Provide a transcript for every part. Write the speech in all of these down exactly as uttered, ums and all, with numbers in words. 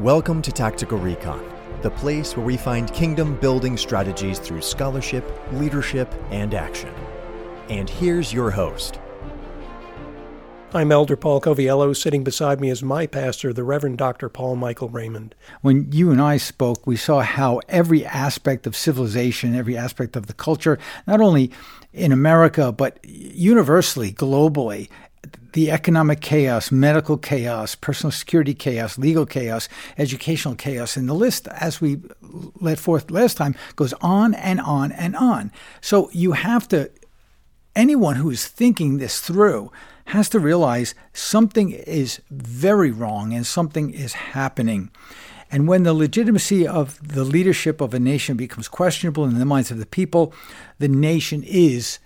Welcome to Tactical Recon, the place where we find kingdom-building strategies through scholarship, leadership, and action. And here's your host. I'm Elder Paul Coviello. Sitting beside me is my pastor, the Rev. Doctor Paul Michael Raymond. When you and I spoke, we saw how every aspect of civilization, every aspect of the culture, not only in America, but universally, globally, the economic chaos, medical chaos, personal security chaos, legal chaos, educational chaos, and the list, as we let forth last time, goes on and on and on. So you have to, anyone who is thinking this through has to realize something is very wrong and something is happening. And when the legitimacy of the leadership of a nation becomes questionable in the minds of the people, the nation is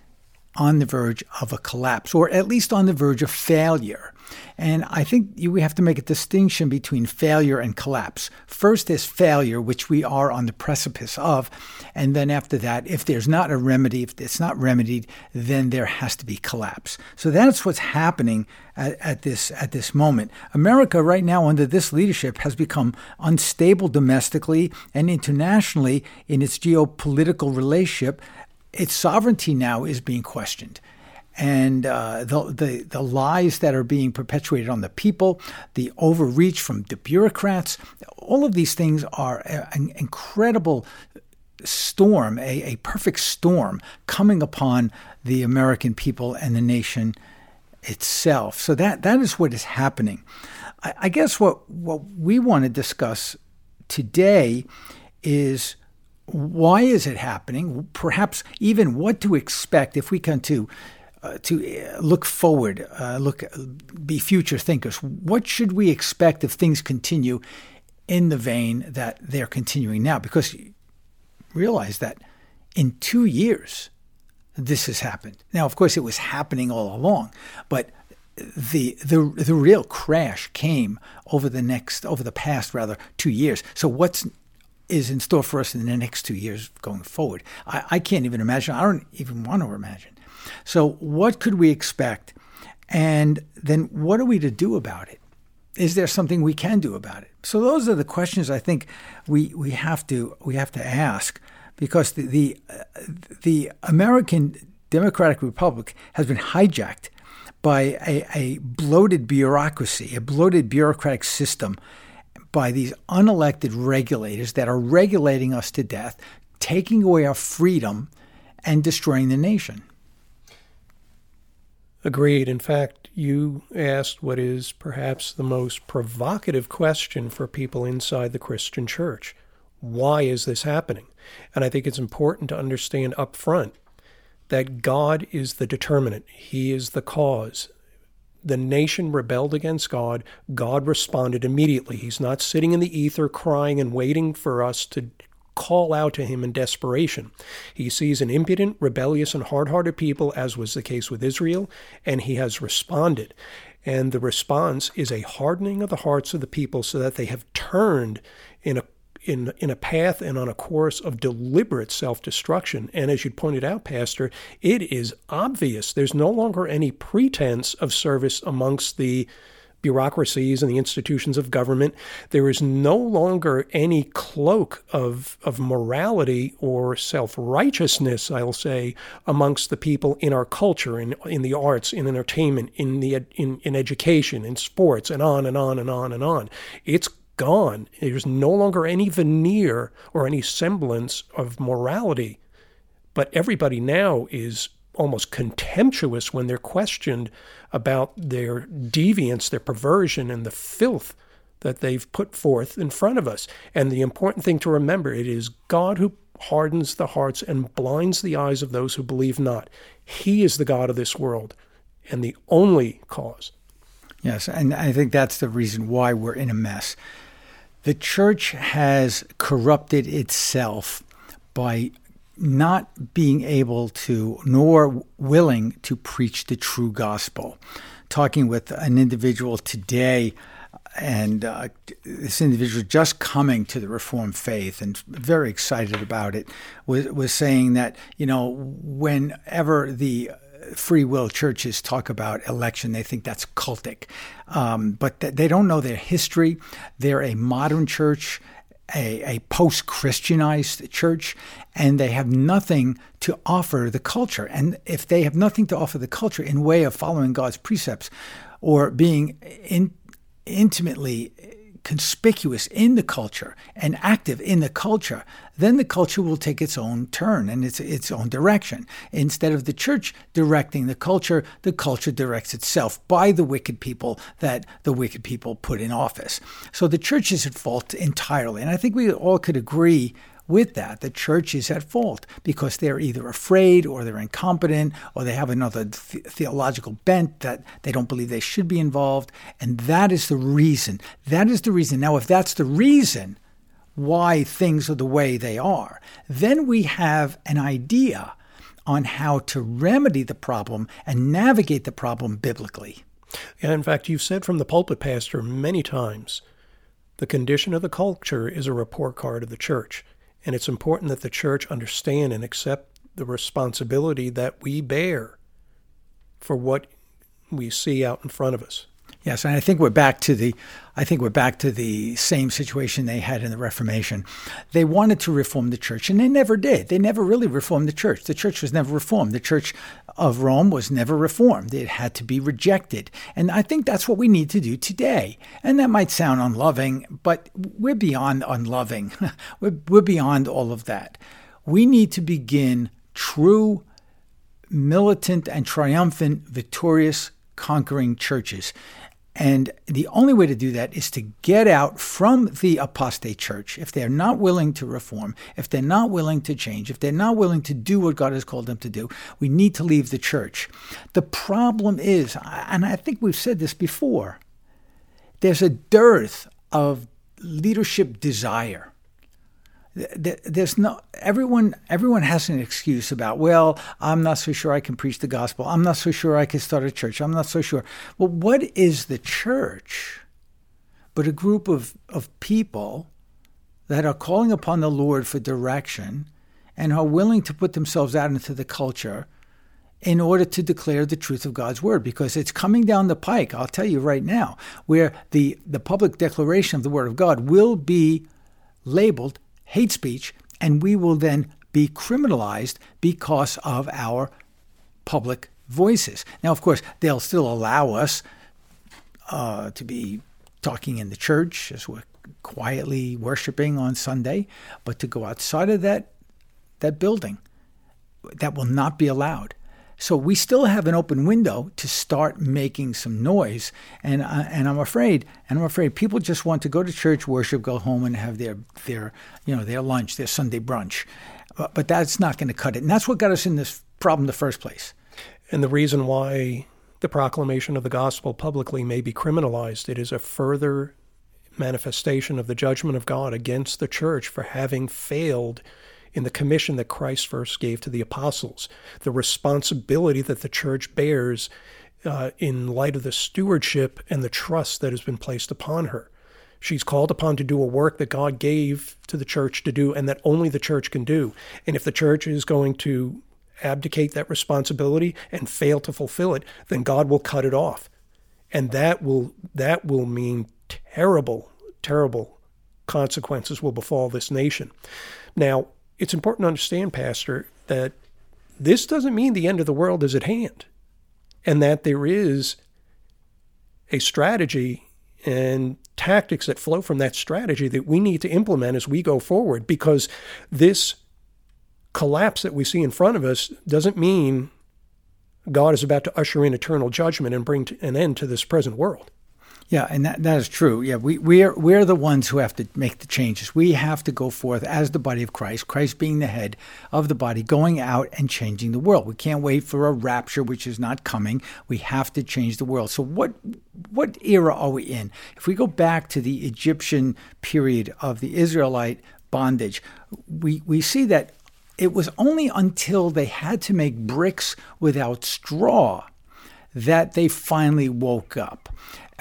on the verge of a collapse, or at least on the verge of failure. And I think we have to make a distinction between failure and collapse. First is failure, which we are on the precipice of, and then after that, if there's not a remedy, if it's not remedied, then there has to be collapse. So that's what's happening at, at this at this moment. America right now, under this leadership, has become unstable domestically and internationally in its geopolitical relationship. Its sovereignty now is being questioned. And uh, the, the the lies that are being perpetuated on the people, the overreach from the bureaucrats, all of these things are an incredible storm, a, a perfect storm coming upon the American people and the nation itself. So that that is what is happening. I, I guess what, what we want to discuss today is why is it happening? Perhaps even what to expect if we can to uh, to look forward, uh, look be future thinkers. What should we expect if things continue in the vein that they're continuing now? Because realize that in two years, this has happened. Now, of course, it was happening all along, but The, the the real crash came over the next over the past rather two years. So what's is in store for us in the next two years going forward? I, I can't even imagine. I don't even want to imagine. So what could we expect? And then what are we to do about it? Is there something we can do about it? So those are the questions I think we, we have to we have to ask, because the the, uh, the American Democratic Republic has been hijacked by a, a bloated bureaucracy, a bloated bureaucratic system, by these unelected regulators that are regulating us to death, taking away our freedom and destroying the nation. Agreed. In fact, you asked what is perhaps the most provocative question for people inside the Christian church. Why is this happening? And I think it's important to understand up front that God is the determinant. He is the cause. The nation rebelled against God. God responded immediately. He's not sitting in the ether crying and waiting for us to call out to him in desperation. He sees an impudent, rebellious, and hard-hearted people, as was the case with Israel, and he has responded. And the response is a hardening of the hearts of the people so that they have turned in a In, in a path and on a course of deliberate self-destruction. And as you pointed out, Pastor, it is obvious. There's no longer any pretense of service amongst the bureaucracies and the institutions of government. There is no longer any cloak of, of morality or self-righteousness, I'll say, amongst the people in our culture, in, in the arts, in entertainment, in, the, in, in education, in sports, and on and on and on and on. It's gone. There's no longer any veneer or any semblance of morality, but everybody now is almost contemptuous when they're questioned about their deviance, their perversion, and the filth that they've put forth in front of us. And the important thing to remember, it is God who hardens the hearts and blinds the eyes of those who believe not. He is the God of this world and the only cause. Yes, and I think that's the reason why we're in a mess. The church has corrupted itself by not being able to, nor willing to, preach the true gospel. Talking with an individual today, and uh, this individual just coming to the Reformed faith and very excited about it, was was saying that, you know, whenever the free will churches talk about election, they think that's cultic. Um, but th- they don't know their history. They're a modern church, a, a post-Christianized church, and they have nothing to offer the culture. And if they have nothing to offer the culture in way of following God's precepts or being in, intimately conspicuous in the culture and active in the culture, then the culture will take its own turn and its its own direction. Instead of the church directing the culture, the culture directs itself by the wicked people that the wicked people put in office. So the church is at fault entirely. And I think we all could agree with that. The church is at fault because they're either afraid or they're incompetent or they have another th- theological bent that they don't believe they should be involved. And that is the reason. That is the reason. Now, if that's the reason why things are the way they are, then we have an idea on how to remedy the problem and navigate the problem biblically. Yeah, in fact, you've said from the pulpit, Pastor, many times, the condition of the culture is a report card of the church. And it's important that the church understand and accept the responsibility that we bear for what we see out in front of us. Yes, and I think we're back to the I think we're back to the same situation they had in the Reformation. They wanted to reform the church, and they never did. They never really reformed the church. The church was never reformed. The Church of Rome was never reformed. It had to be rejected. And I think that's what we need to do today. And that might sound unloving, but we're beyond unloving. we're, we're beyond all of that. We need to begin true, militant, and triumphant, victorious, conquering churches. And the only way to do that is to get out from the apostate church. If they're not willing to reform, if they're not willing to change, if they're not willing to do what God has called them to do, we need to leave the church. The problem is, and I think we've said this before, there's a dearth of leadership desire. There's no everyone. Everyone has an excuse about, well, I'm not so sure I can preach the gospel. I'm not so sure I can start a church. I'm not so sure. Well, what is the church but a group of, of people that are calling upon the Lord for direction and are willing to put themselves out into the culture in order to declare the truth of God's word? Because it's coming down the pike, I'll tell you right now, where the, the public declaration of the word of God will be labeled hate speech, and we will then be criminalized because of our public voices. Now, of course, they'll still allow us uh, to be talking in the church as we're quietly worshiping on Sunday, but to go outside of that that building, that will not be allowed. So we still have an open window to start making some noise, and uh, and I'm afraid, and I'm afraid people just want to go to church, worship, go home, and have their their you know their lunch, their Sunday brunch, but, but that's not going to cut it, and that's what got us in this problem in the first place. And the reason why the proclamation of the gospel publicly may be criminalized, it is a further manifestation of the judgment of God against the church for having failed in the commission that Christ first gave to the apostles, the responsibility that the church bears uh, in light of the stewardship and the trust that has been placed upon her. She's called upon to do a work that God gave to the church to do and that only the church can do. And if the church is going to abdicate that responsibility and fail to fulfill it, then God will cut it off. And that will that will mean terrible, terrible consequences will befall this nation. Now, it's important to understand, Pastor, that this doesn't mean the end of the world is at hand and that there is a strategy and tactics that flow from that strategy that we need to implement as we go forward, because this collapse that we see in front of us doesn't mean God is about to usher in eternal judgment and bring an end to this present world. Yeah, and that, that is true. Yeah, we, we're we're the ones who have to make the changes. We have to go forth as the body of Christ, Christ being the head of the body, going out and changing the world. We can't wait for a rapture, which is not coming. We have to change the world. So what what era are we in? If we go back to the Egyptian period of the Israelite bondage, we, we see that it was only until they had to make bricks without straw that they finally woke up.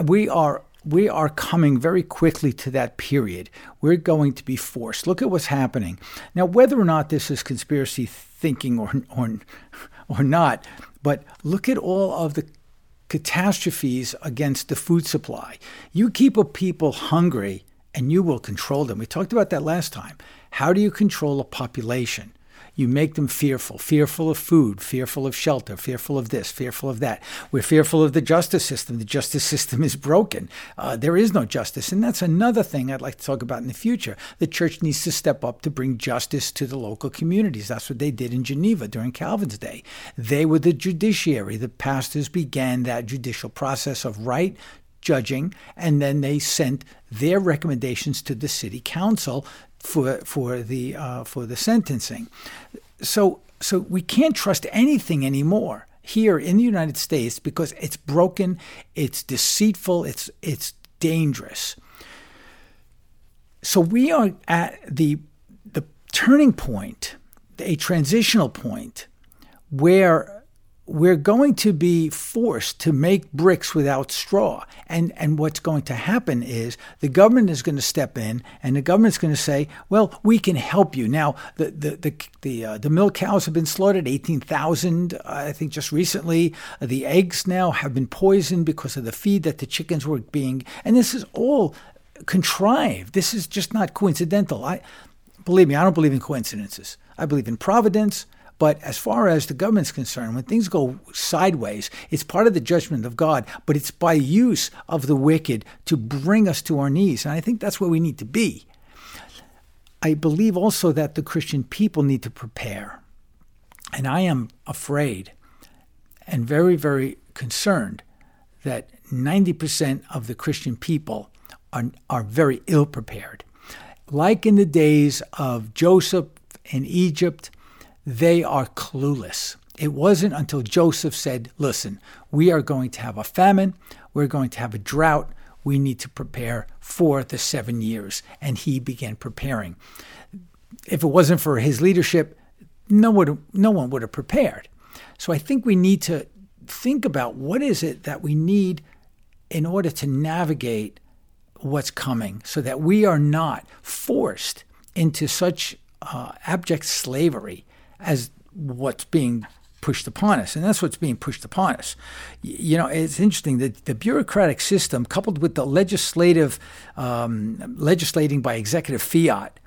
We are we are coming very quickly to that period. We're going to be forced. Look at what's happening now. Whether or not this is conspiracy thinking or or or not, But look at all of the catastrophes against the food supply. You keep a people hungry and you will control them. We talked about that last time. How do you control a population? You make them fearful, fearful of food, fearful of shelter, fearful of this, fearful of that. We're fearful of the justice system. The justice system is broken. Uh, there is no justice. And that's another thing I'd like to talk about in the future. The church needs to step up to bring justice to the local communities. That's what they did in Geneva during Calvin's day. They were the judiciary. The pastors began that judicial process of right judging, and then they sent their recommendations to the city council for for the uh, for the sentencing. So so we can't trust anything anymore here in the United States because it's broken, it's deceitful, it's it's dangerous. So we are at the the turning point, a transitional point where we're going to be forced to make bricks without straw. And and what's going to happen is the government is going to step in, and the government's going to say, well, we can help you. Now, the the the the, uh, the milk cows have been slaughtered, eighteen thousand, uh, I think just recently. The eggs now have been poisoned because of the feed that the chickens were being, and this is all contrived. This is just not coincidental. I believe me, I don't believe in coincidences. I believe in providence. But as far as the government's concerned, when things go sideways, it's part of the judgment of God, but it's by use of the wicked to bring us to our knees. And I think that's where we need to be. I believe also that the Christian people need to prepare. And I am afraid and very, very concerned that ninety percent of the Christian people are, are very ill prepared. Like in the days of Joseph in Egypt, they are clueless. It wasn't until Joseph said, listen, we are going to have a famine. We're going to have a drought. We need to prepare for the seven years. And he began preparing. If it wasn't for his leadership, no one, no one would have prepared. So I think we need to think about what is it that we need in order to navigate what's coming so that we are not forced into such uh, abject slavery as what's being pushed upon us. And that's what's being pushed upon us. You know, it's interesting that the bureaucratic system coupled with the legislative, um, legislating by executive fiat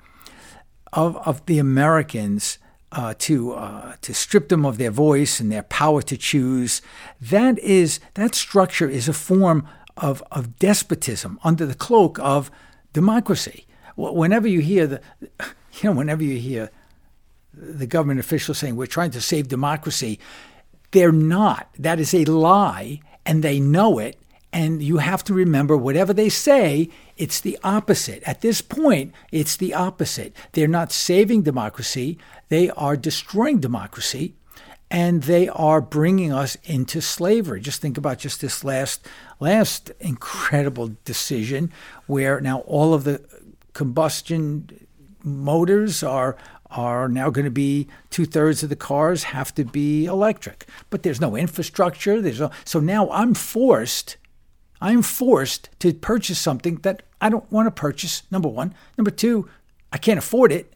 of, of the Americans uh, to uh, to strip them of their voice and their power to choose, that is, that structure is a form of, of despotism under the cloak of democracy. Whenever you hear the, you know, whenever you hear the government officials saying we're trying to save democracy, they're not. That is a lie, and they know it. And you have to remember, whatever they say, it's the opposite. At this point, it's the opposite. They're not saving democracy. They are destroying democracy, and they are bringing us into slavery. Just think about just this last, last incredible decision where now all of the combustion motors are are now going to be two-thirds of the cars have to be electric. But there's no infrastructure. There's no, so now I'm forced, I'm forced to purchase something that I don't want to purchase, number one. Number two, I can't afford it.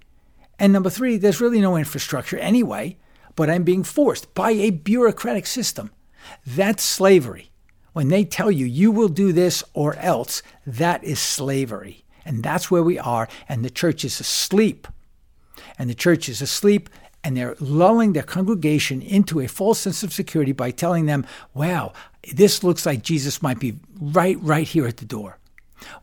And number three, there's really no infrastructure anyway, but I'm being forced by a bureaucratic system. That's slavery. When they tell you, you will do this or else, that is slavery. And that's where we are, and the church is asleep. And the church is asleep, and they're lulling their congregation into a false sense of security by telling them, wow, this looks like Jesus might be right, right here at the door.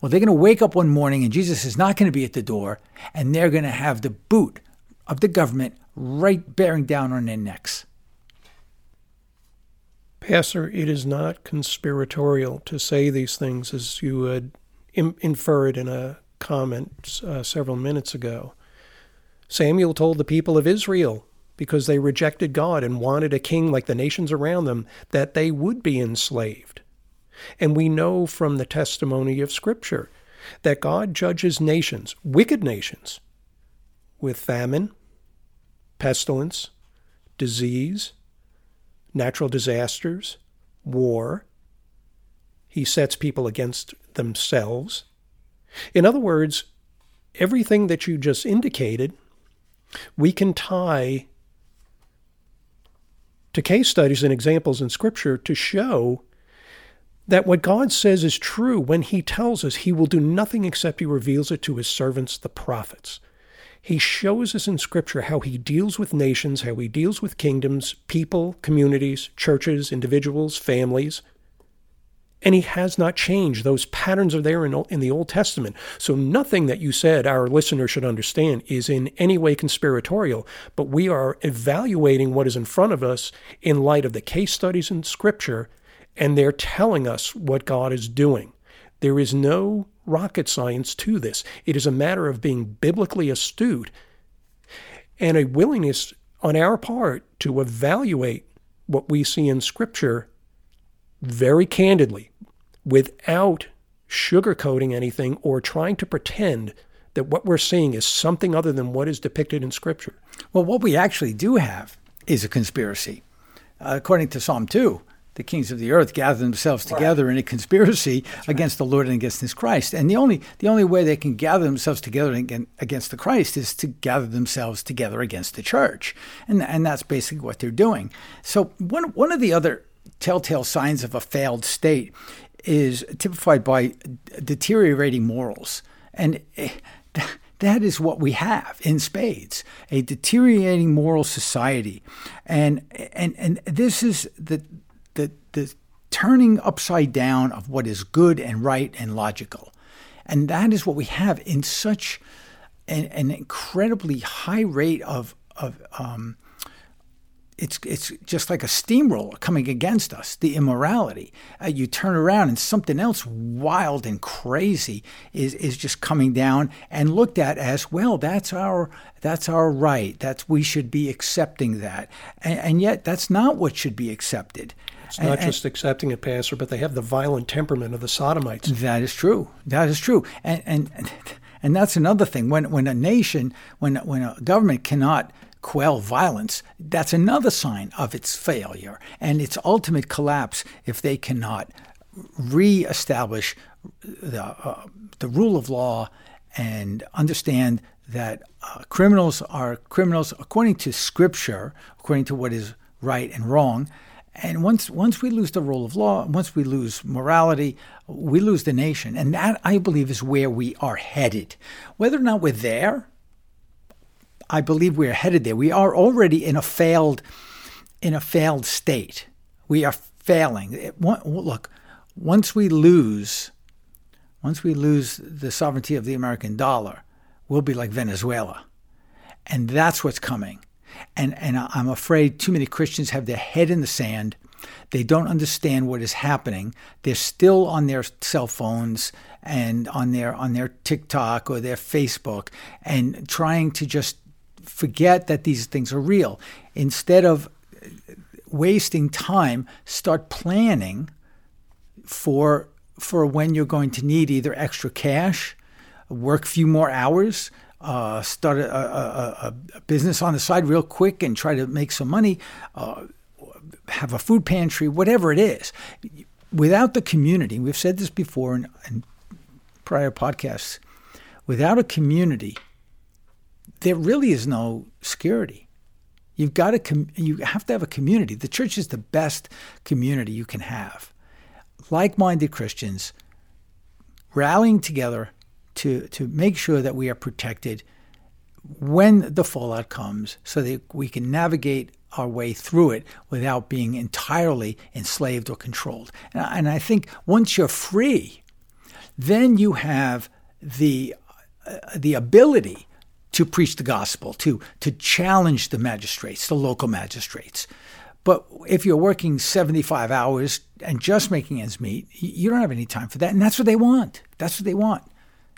Well, they're going to wake up one morning, and Jesus is not going to be at the door, and they're going to have the boot of the government right bearing down on their necks. Pastor, it is not conspiratorial to say these things, as you had inferred in a comment uh, several minutes ago. Samuel told the people of Israel, because they rejected God and wanted a king like the nations around them, that they would be enslaved. And we know from the testimony of Scripture that God judges nations, wicked nations, with famine, pestilence, disease, natural disasters, war. He sets people against themselves. In other words, everything that you just indicated, we can tie to case studies and examples in Scripture to show that what God says is true when he tells us he will do nothing except he reveals it to his servants, the prophets. He shows us in Scripture how he deals with nations, how he deals with kingdoms, people, communities, churches, individuals, families. And he has not changed. Those patterns are there in, in the Old Testament. So nothing that you said our listener should understand is in any way conspiratorial, but we are evaluating what is in front of us in light of the case studies in Scripture, and they're telling us what God is doing. There is no rocket science to this. It is a matter of being biblically astute and a willingness on our part to evaluate what we see in Scripture very candidly, without sugarcoating anything or trying to pretend that what we're seeing is something other than what is depicted in Scripture. Well, what we actually do have is a conspiracy. Uh, according to Psalm two, the kings of the earth gather themselves together in a conspiracy That's against right. the Lord and against his Christ. And the only the only way they can gather themselves together against the Christ is to gather themselves together against the church. And and that's basically what they're doing. So one one of the other telltale signs of a failed state is typified by deteriorating morals. And that is what we have in spades, a deteriorating moral society. And and and this is the the the turning upside down of what is good and right and logical. And that is what we have in such an, an incredibly high rate of of um It's it's just like a steamroller coming against us, the immorality. Uh, you turn around and something else wild and crazy is, is just coming down and looked at as, well, that's our that's our right. That's we should be accepting that. And, and yet that's not what should be accepted. It's and, not just and, accepting it, Pastor, but they have the violent temperament of the Sodomites. That is true. That is true. And and and that's another thing. When when a nation, when when a government cannot quell violence, that's another sign of its failure and its ultimate collapse if they cannot reestablish the uh, the rule of law and understand that uh, criminals are criminals according to Scripture, according to what is right and wrong. And once once we lose the rule of law, once we lose morality, we lose the nation. And that, I believe, is where we are headed. Whether or not we're there, I believe we are headed there. We are already in a failed, in a failed state. We are failing. It, one, look, once we lose, once we lose the sovereignty of the American dollar, we'll be like Venezuela, and that's what's coming. And and I'm afraid too many Christians have their head in the sand. They don't understand what is happening. They're still on their cell phones and on their on their TikTok or their Facebook and trying to just forget that these things are real. Instead of wasting time, start planning for for when you're going to need either extra cash, work a few more hours, uh, start a, a, a business on the side real quick and try to make some money, uh, have a food pantry, whatever it is. Without the community, we've said this before in, in prior podcasts, without a community, there really is no security. You've got to com- you have to have a community. The church is the best community you can have. Like-minded Christians rallying together to, to make sure that we are protected when the fallout comes so that we can navigate our way through it without being entirely enslaved or controlled. And I, and I think once you're free, then you have the uh, the ability to preach the gospel, to to challenge the magistrates, the local magistrates. But if you're working seventy-five hours and just making ends meet, you don't have any time for that. And that's what they want. That's what they want.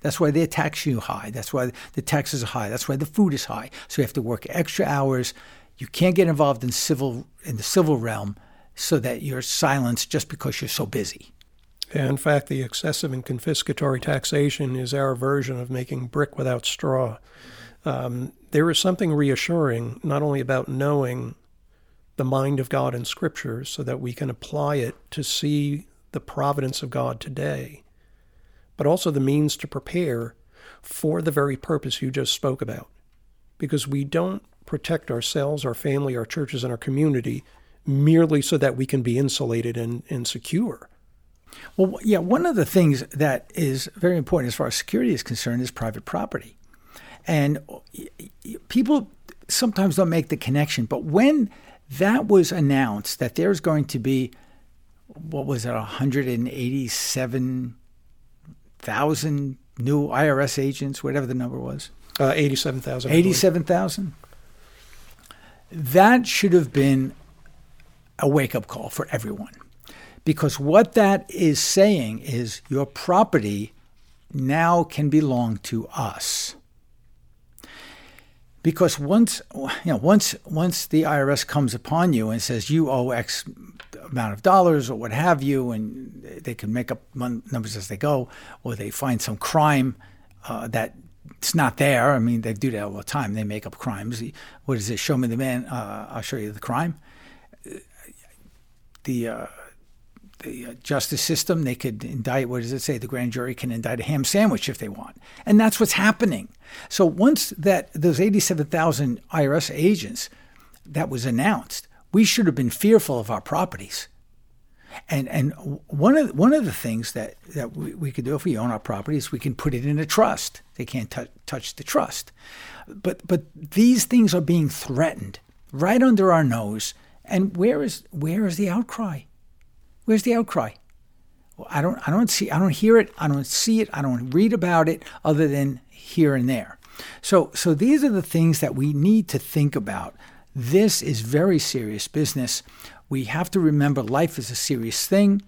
That's why they tax you high. That's why the taxes are high. That's why the food is high. So you have to work extra hours. You can't get involved in civil in the civil realm so that you're silenced just because you're so busy. And in fact, the excessive and confiscatory taxation is our version of making brick without straw. Um, there is something reassuring, not only about knowing the mind of God in Scripture so that we can apply it to see the providence of God today, but also the means to prepare for the very purpose you just spoke about. Because we don't protect ourselves, our family, our churches, and our community merely so that we can be insulated and, and secure. Well, yeah, one of the things that is very important as far as security is concerned is private property. And people sometimes don't make the connection, but when that was announced that there's going to be, what was it, one hundred eighty-seven thousand new I R S agents, whatever the number was. Uh, eighty-seven thousand. eighty-seven thousand. That should have been a wake-up call for everyone. Because what that is saying is your property now can belong to us. Because once you know, once once the I R S comes upon you and says you owe X amount of dollars or what have you, and they can make up numbers as they go, or they find some crime uh, that it's not there. I mean, they do that all the time. They make up crimes. What is it? Show me the man. Uh, I'll show you the crime. The uh, the justice system, they could indict, what does it say? The grand jury can indict a ham sandwich if they want. And that's what's happening. So once that those eighty-seven thousand I R S agents that was announced, we should have been fearful of our properties. And and one of one of the things that, that we, we could do if we own our property is we can put it in a trust. They can't t- touch the trust. But but these things are being threatened right under our nose. And where is where is the outcry? Where's the outcry? Well, I don't I don't see I don't hear it, I don't see it, I don't read about it other than here and there. So so these are the things that we need to think about. This is very serious business. We have to remember life is a serious thing,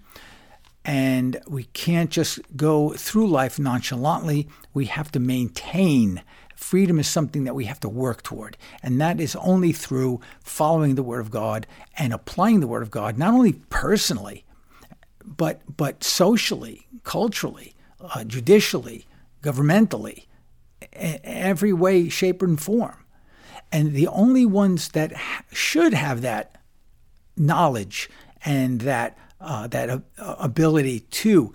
and we can't just go through life nonchalantly. We have to maintain. Freedom is something that we have to work toward, and that is only through following the Word of God and applying the Word of God, not only personally, but but socially, culturally, uh, judicially, governmentally, every way, shape, and form. And the only ones that ha- should have that knowledge and that uh, that uh, ability to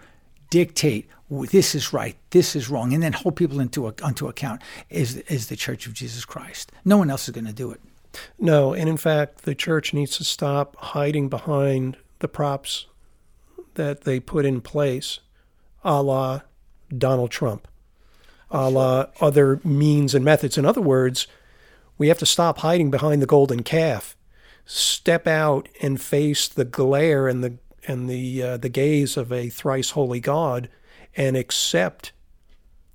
dictate this is right, this is wrong, and then hold people into onto account is is the Church of Jesus Christ. No one else is going to do it. No, and in fact, the church needs to stop hiding behind the props that they put in place, a la Donald Trump, a la other means and methods. In other words, we have to stop hiding behind the golden calf, step out and face the glare and the and the uh, the gaze of a thrice holy God, and accept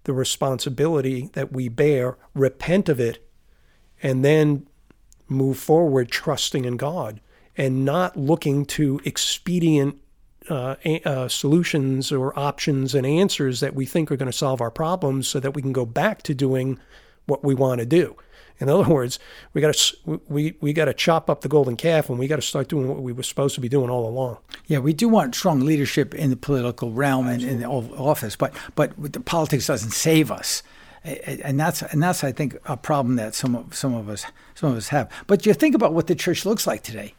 the responsibility that we bear, repent of it, and then move forward trusting in God and not looking to expedient uh, uh, solutions or options and answers that we think are going to solve our problems so that we can go back to doing what we want to do. In other words, we got to we we got to chop up the golden calf, and we got to start doing what we were supposed to be doing all along. Yeah, we do want strong leadership in the political realm and in the office, but but the politics doesn't save us, and that's and that's I think a problem that some of some of us some of us have. But you think about what the church looks like today;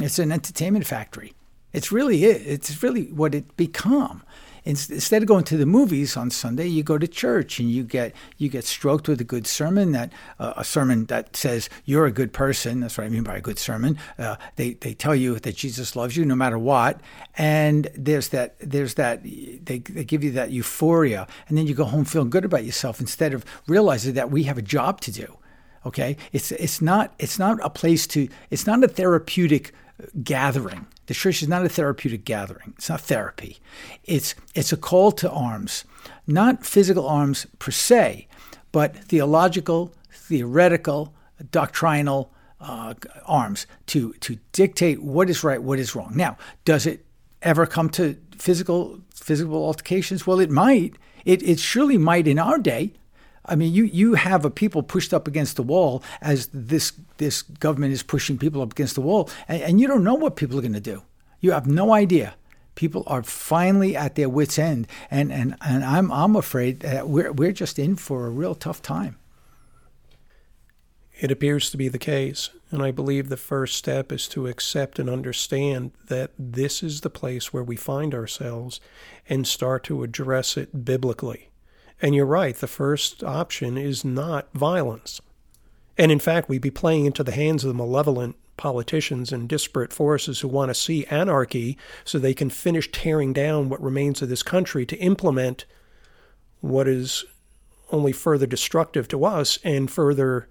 it's an entertainment factory. It's really it. It's really what it become. Instead of going to the movies on Sunday, you go to church and you get you get stroked with a good sermon, that uh, a sermon that says you're a good person. That's what I mean by a good sermon. Uh, they they tell you that Jesus loves you no matter what, and there's that there's that they they give you that euphoria, and then you go home feeling good about yourself instead of realizing that we have a job to do. Okay, it's it's not it's not a place to it's not a therapeutic gathering. The church is not a therapeutic gathering. It's not therapy. It's it's a call to arms, not physical arms per se, but theological, theoretical, doctrinal uh, arms to to dictate what is right, what is wrong. Now, does it ever come to physical physical altercations? Well, it might. It it surely might in our day. I mean, you, you have a people pushed up against the wall as this this government is pushing people up against the wall, and, and you don't know what people are going to do. You have no idea. People are finally at their wits' end, and and, and I'm I'm afraid that we're we're just in for a real tough time. It appears to be the case, and I believe the first step is to accept and understand that this is the place where we find ourselves, and start to address it biblically. And you're right, the first option is not violence. And in fact, we'd be playing into the hands of the malevolent politicians and disparate forces who want to see anarchy so they can finish tearing down what remains of this country to implement what is only further destructive to us and further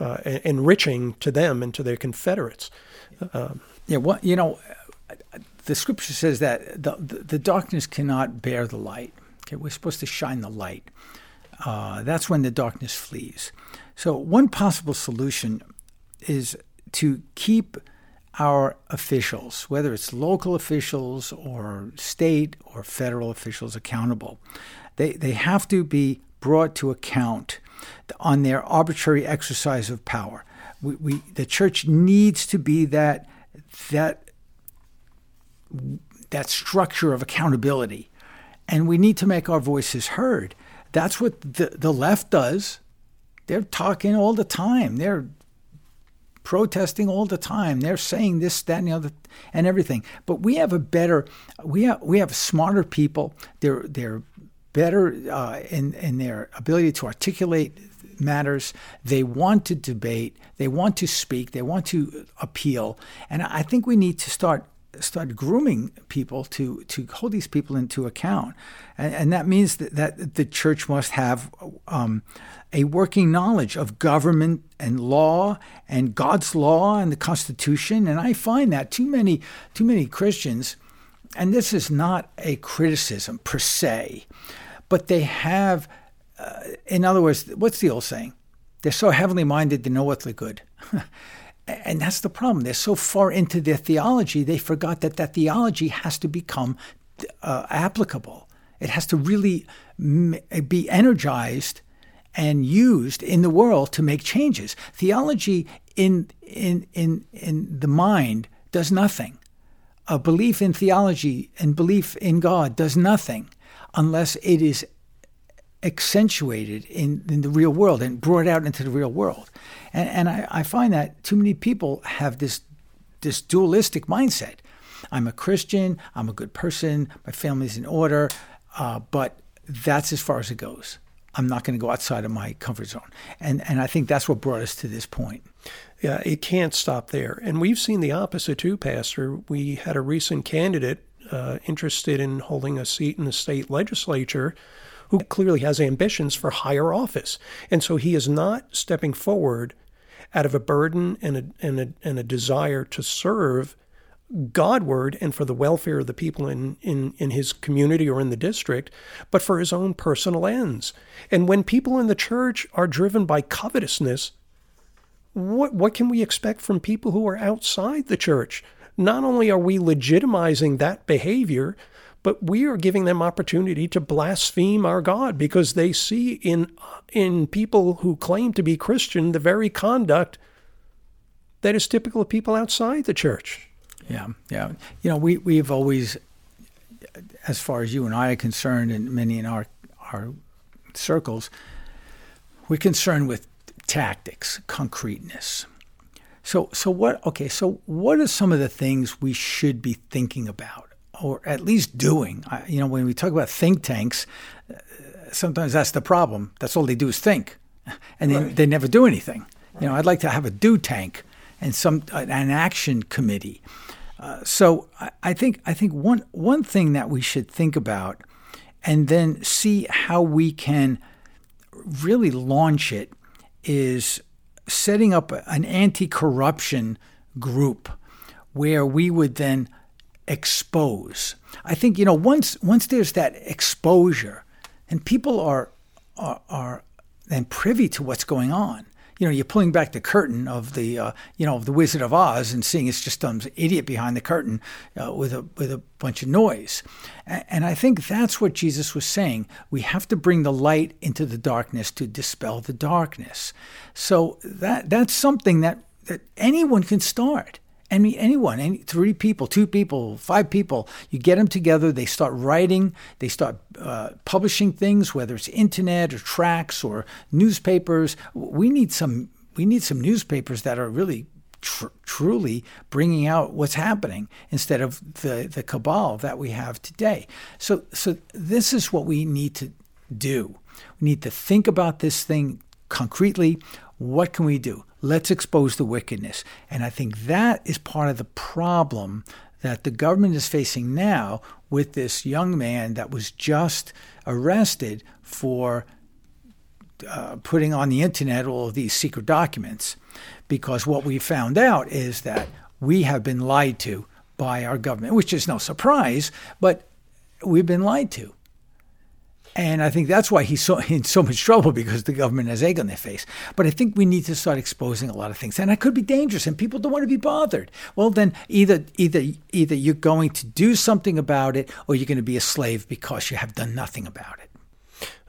uh, enriching to them and to their confederates. Um, yeah, well, you know, the scripture says that the, the, the darkness cannot bear the light. Okay, we're supposed to shine the light. Uh, that's when the darkness flees. So one possible solution is to keep our officials, whether it's local officials or state or federal officials, accountable. They they have to be brought to account on their arbitrary exercise of power. We, we the church needs to be that that that structure of accountability, and we need to make our voices heard. That's what the, the left does. They're talking all the time. They're protesting all the time. They're saying this, that, and the other, and everything. But we have a better, we have we have smarter people. They're they're better uh, in in their ability to articulate matters. They want to debate. They want to speak. They want to appeal. And I think we need to start. start grooming people to, to hold these people into account. And, and that means that, that the church must have um, a working knowledge of government and law and God's law and the Constitution. And I find that too many, too many Christians, and this is not a criticism per se, but they have, uh, in other words, what's the old saying? They're so heavenly minded, they know what's the good. And that's the problem. They're so far into their theology, they forgot that that theology has to become uh, applicable. It has to really m- be energized and used in the world to make changes. Theology in in in in the mind does nothing. A belief in theology and belief in God does nothing unless it is accentuated in, in the real world and brought out into the real world. And, and I, I find that too many people have this this dualistic mindset. I'm a Christian, I'm a good person, my family's in order, uh, but that's as far as it goes. I'm not going to go outside of my comfort zone. And, and I think that's what brought us to this point. Yeah, it can't stop there. And we've seen the opposite too, Pastor. We had a recent candidate uh, interested in holding a seat in the state legislature who clearly has ambitions for higher office. And so he is not stepping forward out of a burden and a, and a, and a desire to serve Godward and for the welfare of the people in, in, in his community or in the district, but for his own personal ends. And when people in the church are driven by covetousness, what what can we expect from people who are outside the church? Not only are we legitimizing that behavior, but we are giving them opportunity to blaspheme our God because they see in in people who claim to be Christian the very conduct that is typical of people outside the church. Yeah, yeah. You know, we, we've always, as far as you and I are concerned, and many in our our circles, we're concerned with tactics, concreteness. So so what? Okay, so what are some of the things we should be thinking about? Or at least doing. You know, when we talk about think tanks, sometimes that's the problem. That's all they do is think, and they, right. they never do anything. Right. You know, I'd like to have a do tank and some an action committee. Uh, so I, I think I think one one thing that we should think about, and then see how we can really launch it, is setting up an anti-corruption group where we would then expose. I think, you know, once once there's that exposure and people are are are then privy to what's going on, you know, you're pulling back the curtain of the uh, you know, of the Wizard of Oz and seeing it's just some idiot behind the curtain uh, with a with a bunch of noise. And, and I think that's what Jesus was saying. We have to bring the light into the darkness to dispel the darkness. So that that's something that that anyone can start. Any, anyone, any, three people, two people, five people, you get them together, they start writing, they start uh, publishing things, whether it's internet or tracts or newspapers. We need some we need some newspapers that are really tr- truly bringing out what's happening instead of the, the cabal that we have today. So, so this is what we need to do. We need to think about this thing concretely. What can we do? Let's expose the wickedness. And I think that is part of the problem that the government is facing now with this young man that was just arrested for uh, putting on the internet all of these secret documents. Because what we found out is that we have been lied to by our government, which is no surprise, but we've been lied to. And I think that's why he's so, in so much trouble, because the government has egg on their face. But I think we need to start exposing a lot of things. And it could be dangerous, and people don't want to be bothered. Well, then either either either you're going to do something about it, or you're going to be a slave because you have done nothing about it.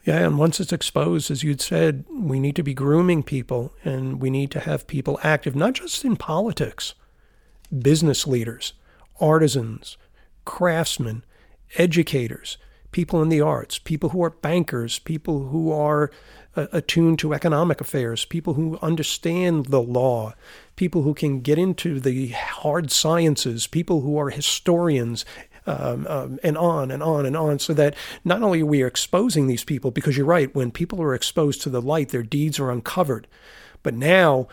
Yeah, and once it's exposed, as you'd said, we need to be grooming people, and we need to have people active, not just in politics, business leaders, artisans, craftsmen, educators, people in the arts, people who are bankers, people who are uh, attuned to economic affairs, people who understand the law, people who can get into the hard sciences, people who are historians, um, um, and on and on and on, so that not only are we exposing these people, because you're right, when people are exposed to the light, their deeds are uncovered. But now,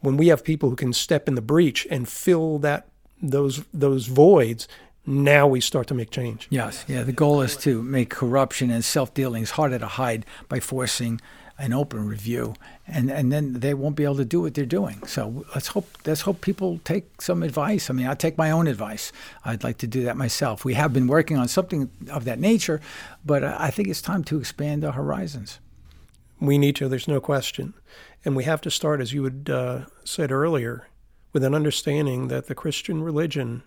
when we have people who can step in the breach and fill that those those voids, now we start to make change. Yes. Yeah. The goal is to make corruption and self-dealings harder to hide by forcing an open review, and, and then they won't be able to do what they're doing. So let's hope let's hope people take some advice. I mean, I take my own advice. I'd like to do that myself. We have been working on something of that nature, but I think it's time to expand our horizons. We need to. There's no question. And we have to start, as you had uh, said earlier, with an understanding that the Christian religion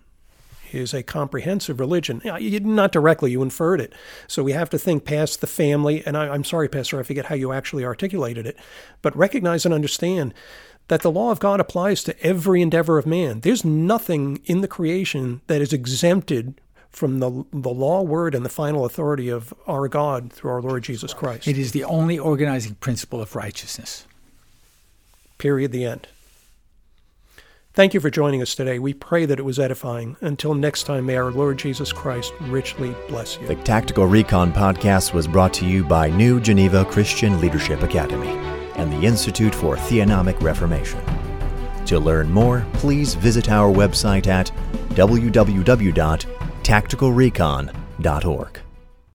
is a comprehensive religion. Not directly, you inferred it. So we have to think past the family, and I, I'm sorry, Pastor, I forget how you actually articulated it, but recognize and understand that the law of God applies to every endeavor of man. There's nothing in the creation that is exempted from the the law, word, and the final authority of our God through our Lord Jesus Christ. It is the only organizing principle of righteousness. Period, the end. Thank you for joining us today. We pray that it was edifying. Until next time, may our Lord Jesus Christ richly bless you. The Tactical Recon Podcast was brought to you by New Geneva Christian Leadership Academy and the Institute for Theonomic Reformation. To learn more, please visit our website at w w w dot tactical recon dot org.